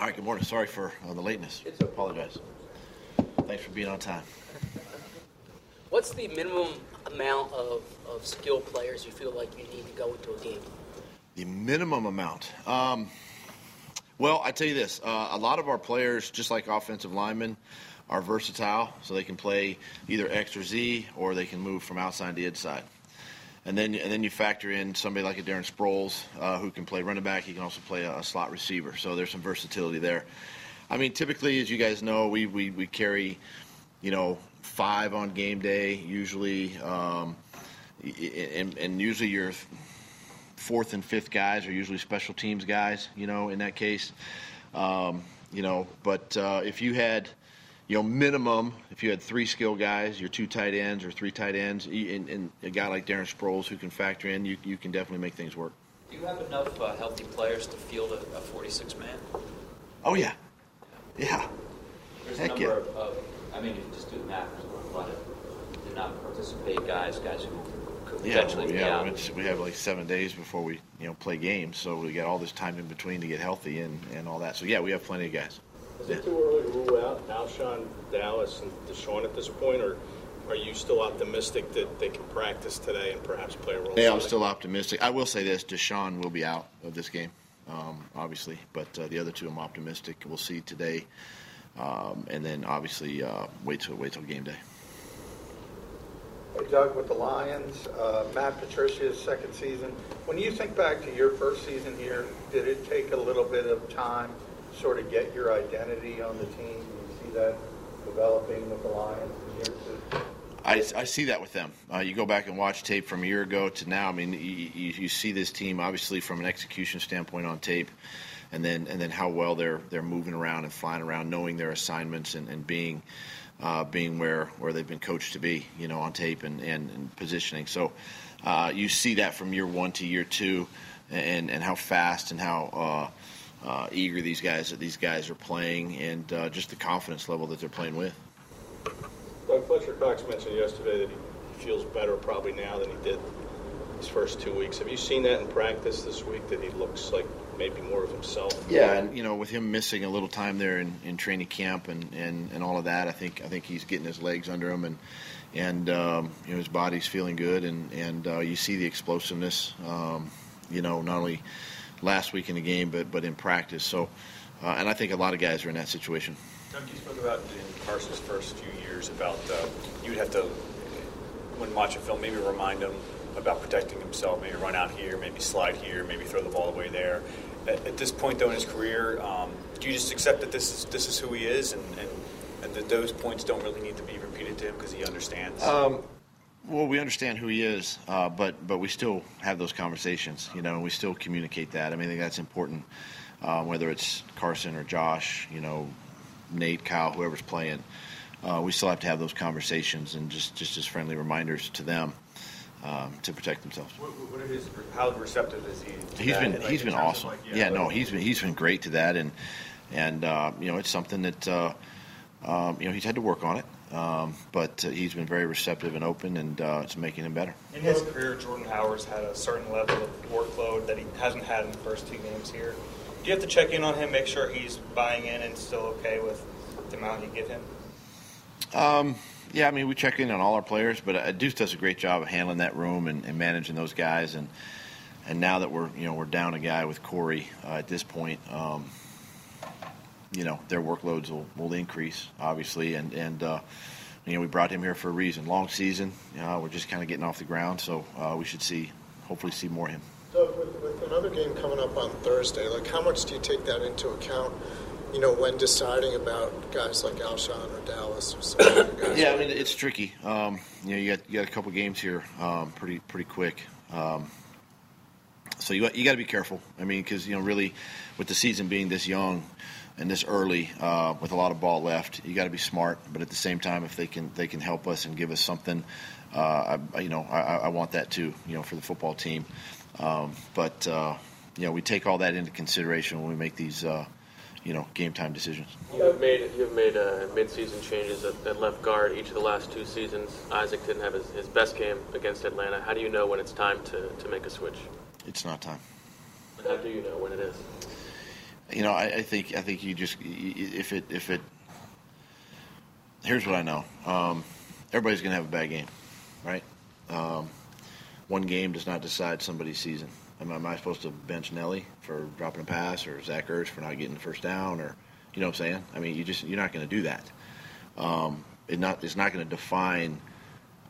All right, good morning. Sorry for the lateness. It's okay. I apologize. Thanks for being on time. What's the minimum amount of skilled players you feel like you need to go into a game? The minimum amount? Well, I tell you this. A lot of our players, just like offensive linemen, are versatile, so they can play either X or Z, or they can move from outside to inside. And then you factor in somebody like a Darren Sproles, who can play running back. He can also play a slot receiver. So there's some versatility there. I mean, typically, as you guys know, we carry, you know, 5 on game day usually, and usually your 4th and 5th guys are usually special teams guys. You know, in that case, you know. But if you had, you know, minimum, if you had 3 skill guys, your 2 tight ends or 3 tight ends, and a guy like Darren Sproles who can factor in, you can definitely make things work. Do you have enough healthy players to field a 46-man? Oh, yeah. Yeah. There's a number of, I mean, you can just do the math, did not participate guys who could potentially be out. Yeah, we have like 7 days before we, you know, play games, so we got all this time in between to get healthy and all that. So, yeah, we have plenty of guys. Is it too early to rule out Alshon, Dallas, and Deshaun at this point, or are you still optimistic that they can practice today and perhaps play a role? Yeah, I'm still optimistic. I will say this, Deshaun will be out of this game, obviously, but the other two I'm optimistic. We'll see today, and then obviously wait till game day. Hey, Doug, with the Lions, Matt Patricia's second season, when you think back to your first season here, did it take a little bit of time sort of get your identity on the team? You see that developing with the Lions in year 2? I see that with them. You go back and watch tape from a year ago to now. I mean, you see this team obviously from an execution standpoint on tape, and then how well they're moving around and flying around, knowing their assignments and being where they've been coached to be, you know, on tape and positioning. So you see that from year 1 to year 2, and how fast and how eager these guys are playing, and just the confidence level that they're playing with. Doug Fletcher-Cox mentioned yesterday that he feels better probably now than he did his first 2 weeks. Have you seen that in practice this week, that he looks like maybe more of himself? Yeah, and you know, with him missing a little time there in training camp and all of that, I think he's getting his legs under him, and you know, his body's feeling good, and you see the explosiveness, you know, not only last week in the game, but in practice. So, and I think a lot of guys are in that situation. Doug, you spoke about in Carson's first few years about you would have to, when watching film, maybe remind him about protecting himself, maybe run out here, maybe slide here, maybe throw the ball away there. At this point, though, in his career, do you just accept that this is who he is, and that those points don't really need to be repeated to him because he understands? Well, we understand who he is, but we still have those conversations, you know, and we still communicate that. I mean, I think that's important, whether it's Carson or Josh, you know, Nate, Kyle, whoever's playing. We still have to have those conversations and just as friendly reminders to them to protect themselves. What are his, how receptive is he? He's been awesome. Like, he's been great to that, and you know, it's something that you know, he's had to work on it. But he's been very receptive and open, and it's making him better. In his career, Jordan Howard's had a certain level of workload that he hasn't had in the first 2 games here. Do you have to check in on him, make sure he's buying in and still okay with the amount you give him? Yeah, I mean, we check in on all our players, but Deuce does a great job of handling that room and managing those guys. And now that we're down a guy with Corey at this point, you know, their workloads will increase, obviously, and you know, we brought him here for a reason. Long season, we're just kind of getting off the ground, so we should hopefully see more of him. So with another game coming up on Thursday, like, how much do you take that into account, you know, when deciding about guys like Alshon or Dallas or some other guys? Yeah, I mean, it's tricky. You know, you got a couple games here, pretty quick. So you got to be careful. I mean, because, you know, really, with the season being this young and this early, with a lot of ball left, you got to be smart. But at the same time, if they can help us and give us something, I want that too, you know, for the football team. But you know, we take all that into consideration when we make these, you know, game time decisions. You've made midseason changes at left guard each of the last 2 seasons. Isaac didn't have his best game against Atlanta. How do you know when it's time to make a switch? It's not time. How do you know when it is? You know, I think you just if it. Here's what I know: everybody's going to have a bad game, right? One game does not decide somebody's season. Am I supposed to bench Nelly for dropping a pass, or Zach Ertz for not getting the first down, or you know what I'm saying? I mean, you're not going to do that. It's not going to define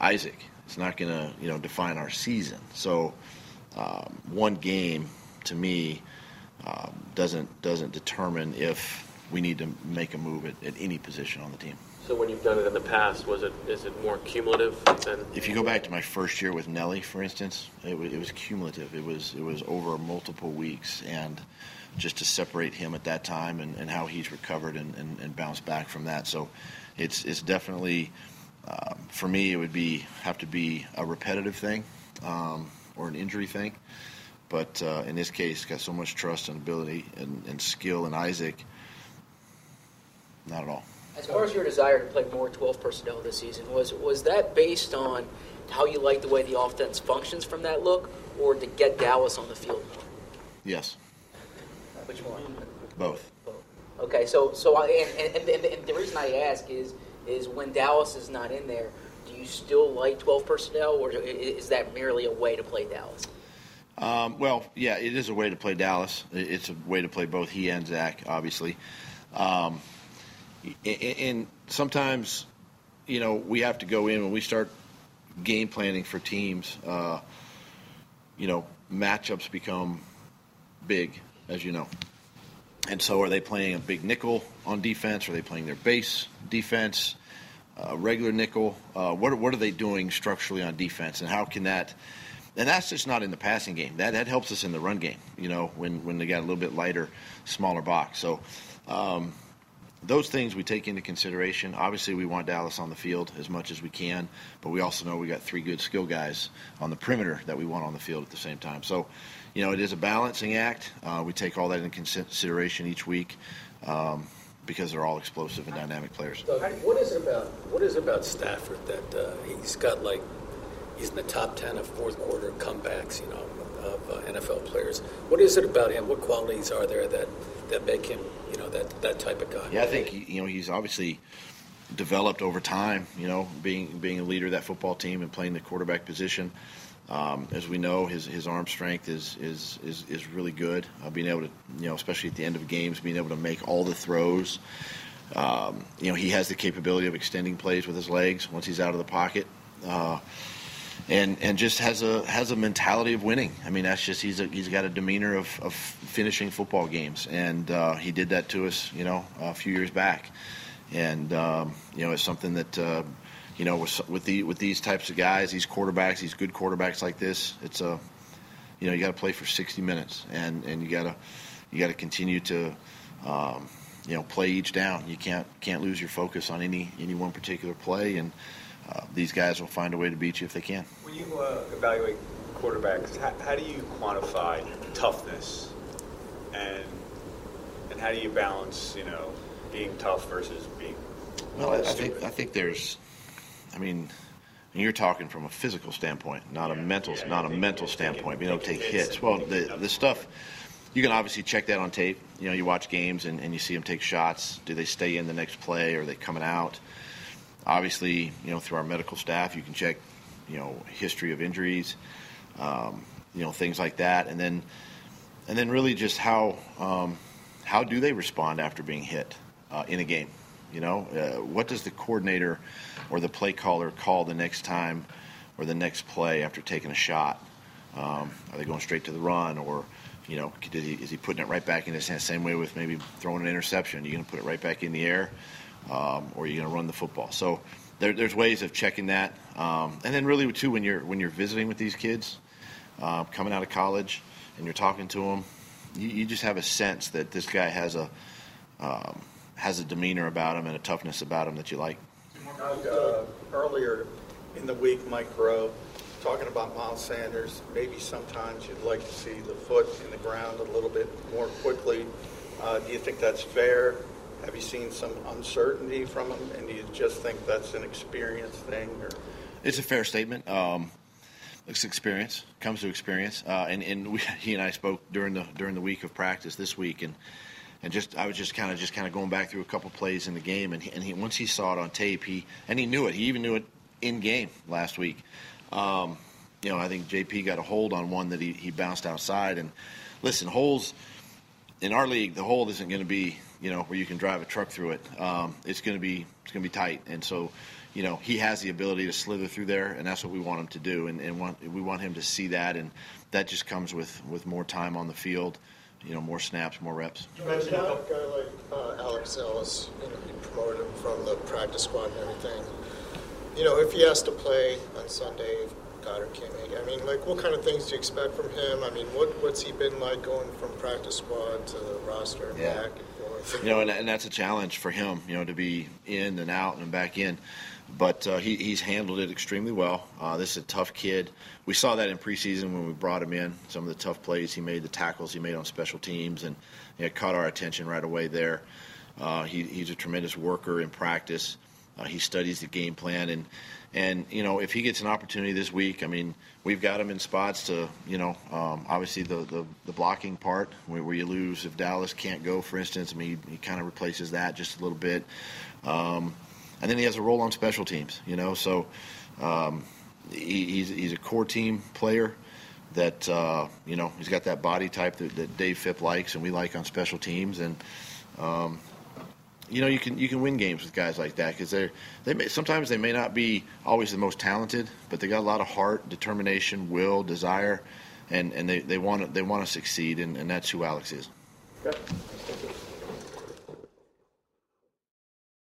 Isaac. It's not going to define our season. So one game to me doesn't determine if we need to make a move at any position on the team. So when you've done it in the past, is it more cumulative than? If you go back to my first year with Nelly, for instance, it was cumulative. It was over multiple weeks, and just to separate him at that time and how he's recovered and bounced back from that. So it's definitely for me it would have to be a repetitive thing or an injury thing. But in this case, got so much trust and ability and skill in Isaac. Not at all. As far as your desire to play more 12 personnel this season, was that based on how you like the way the offense functions from that look, or to get Dallas on the field more? Yes. Which one? Both. Okay, so and the reason I ask is when Dallas is not in there, do you still like 12 personnel, or is that merely a way to play Dallas? Well, yeah, it is a way to play Dallas. It's a way to play both he and Zach, obviously. And sometimes, we have to go in when we start game planning for teams. Matchups become big, as you know. And so, are they playing a big nickel on defense? Are they playing their base defense, regular nickel? What are they doing structurally on defense, and how can that? And that's just not in the passing game. That helps us in the run game. When they got a little bit lighter, smaller box. So. Those things we take into consideration. Obviously, we want Dallas on the field as much as we can, but we also know we got three good skill guys on the perimeter that we want on the field at the same time. So, it is a balancing act. We take all that into consideration each week because they're all explosive and dynamic players. Doug, what is it about Stafford that he's got he's in the top 10 of fourth quarter comebacks, of NFL players? What is it about him? What qualities are there that make him, that type of guy? Yeah, I think, he's obviously developed over time, being a leader of that football team and playing the quarterback position. As we know, his arm strength is really good. Being able to, especially at the end of games, being able to make all the throws. He has the capability of extending plays with his legs once he's out of the pocket. And just has a mentality of winning. I mean, that's just he's got a demeanor of finishing football games, and he did that to us, a few years back. And it's something that with these types of guys, these quarterbacks, these good quarterbacks like this, it's a you got to play for 60 minutes, and you got to continue to play each down. You can't lose your focus on any one particular play and. These guys will find a way to beat you if they can. When you evaluate quarterbacks, how do you quantify toughness, and how do you balance, being tough versus being? Well, I think there's, you're talking from a physical standpoint, not a mental standpoint. Being able to take hits. Well, the stuff. You can obviously check that on tape. You watch games and you see them take shots. Do they stay in the next play? Or are they coming out? Obviously, through our medical staff, you can check, history of injuries, things like that, and then really just how do they respond after being hit in a game? What does the coordinator or the play caller call the next time or the next play after taking a shot? Are they going straight to the run, or is he putting it right back in his hand? Same way with maybe throwing an interception, you're going to put it right back in the air. Or you're going to run the football. So there's ways of checking that, and then really too when you're visiting with these kids, coming out of college, and you're talking to them, you just have a sense that this guy has a demeanor about him and a toughness about him that you like. Earlier in the week, Mike Groh talking about Miles Sanders. Maybe sometimes you'd like to see the foot in the ground a little bit more quickly. Do you think that's fair? Have you seen some uncertainty from him, and do you just think that's an experience thing? Or? It's a fair statement. It's experience, comes to experience. And he and I spoke during the week of practice this week, and and I was just kind of going back through a couple plays in the game, and he once he saw it on tape, he knew it. He even knew it in game last week. You know, I think JP got a hold on one that he bounced outside. And listen, holes in our league, the hole isn't going to be, you know, where you can drive a truck through it. It's going to be tight, and so, you know, he has the ability to slither through there, and that's what we want him to do, and we want him to see that, and that just comes with more time on the field, you know, more snaps, more reps. You mentioned a guy like Alex Ellis, you know, you promoted him from the practice squad and everything. You know, if he has to play on Sunday, if Goddard can't make it, I mean, like, what kind of things do you expect from him? I mean, what's he been like going from practice squad to the roster and back? You know, and that's a challenge for him, you know, to be in and out and back in. But he's handled it extremely well. This is a tough kid. We saw that in preseason when we brought him in, some of the tough plays he made, the tackles he made on special teams, and it caught our attention right away there. He's a tremendous worker in practice. He studies the game plan. And, you know, if he gets an opportunity this week, I mean, we've got him in spots to, you know, obviously the blocking part where you lose if Dallas can't go, for instance. I mean, he kind of replaces that just a little bit. And then he has a role on special teams, you know. So he's a core team player that, you know, he's got that body type that Dave Phipp likes and we like on special teams. And, you know, you can win games with guys like that because sometimes they may not be always the most talented, but they got a lot of heart, determination, will, desire, and they want to succeed, and that's who Alex is. Okay.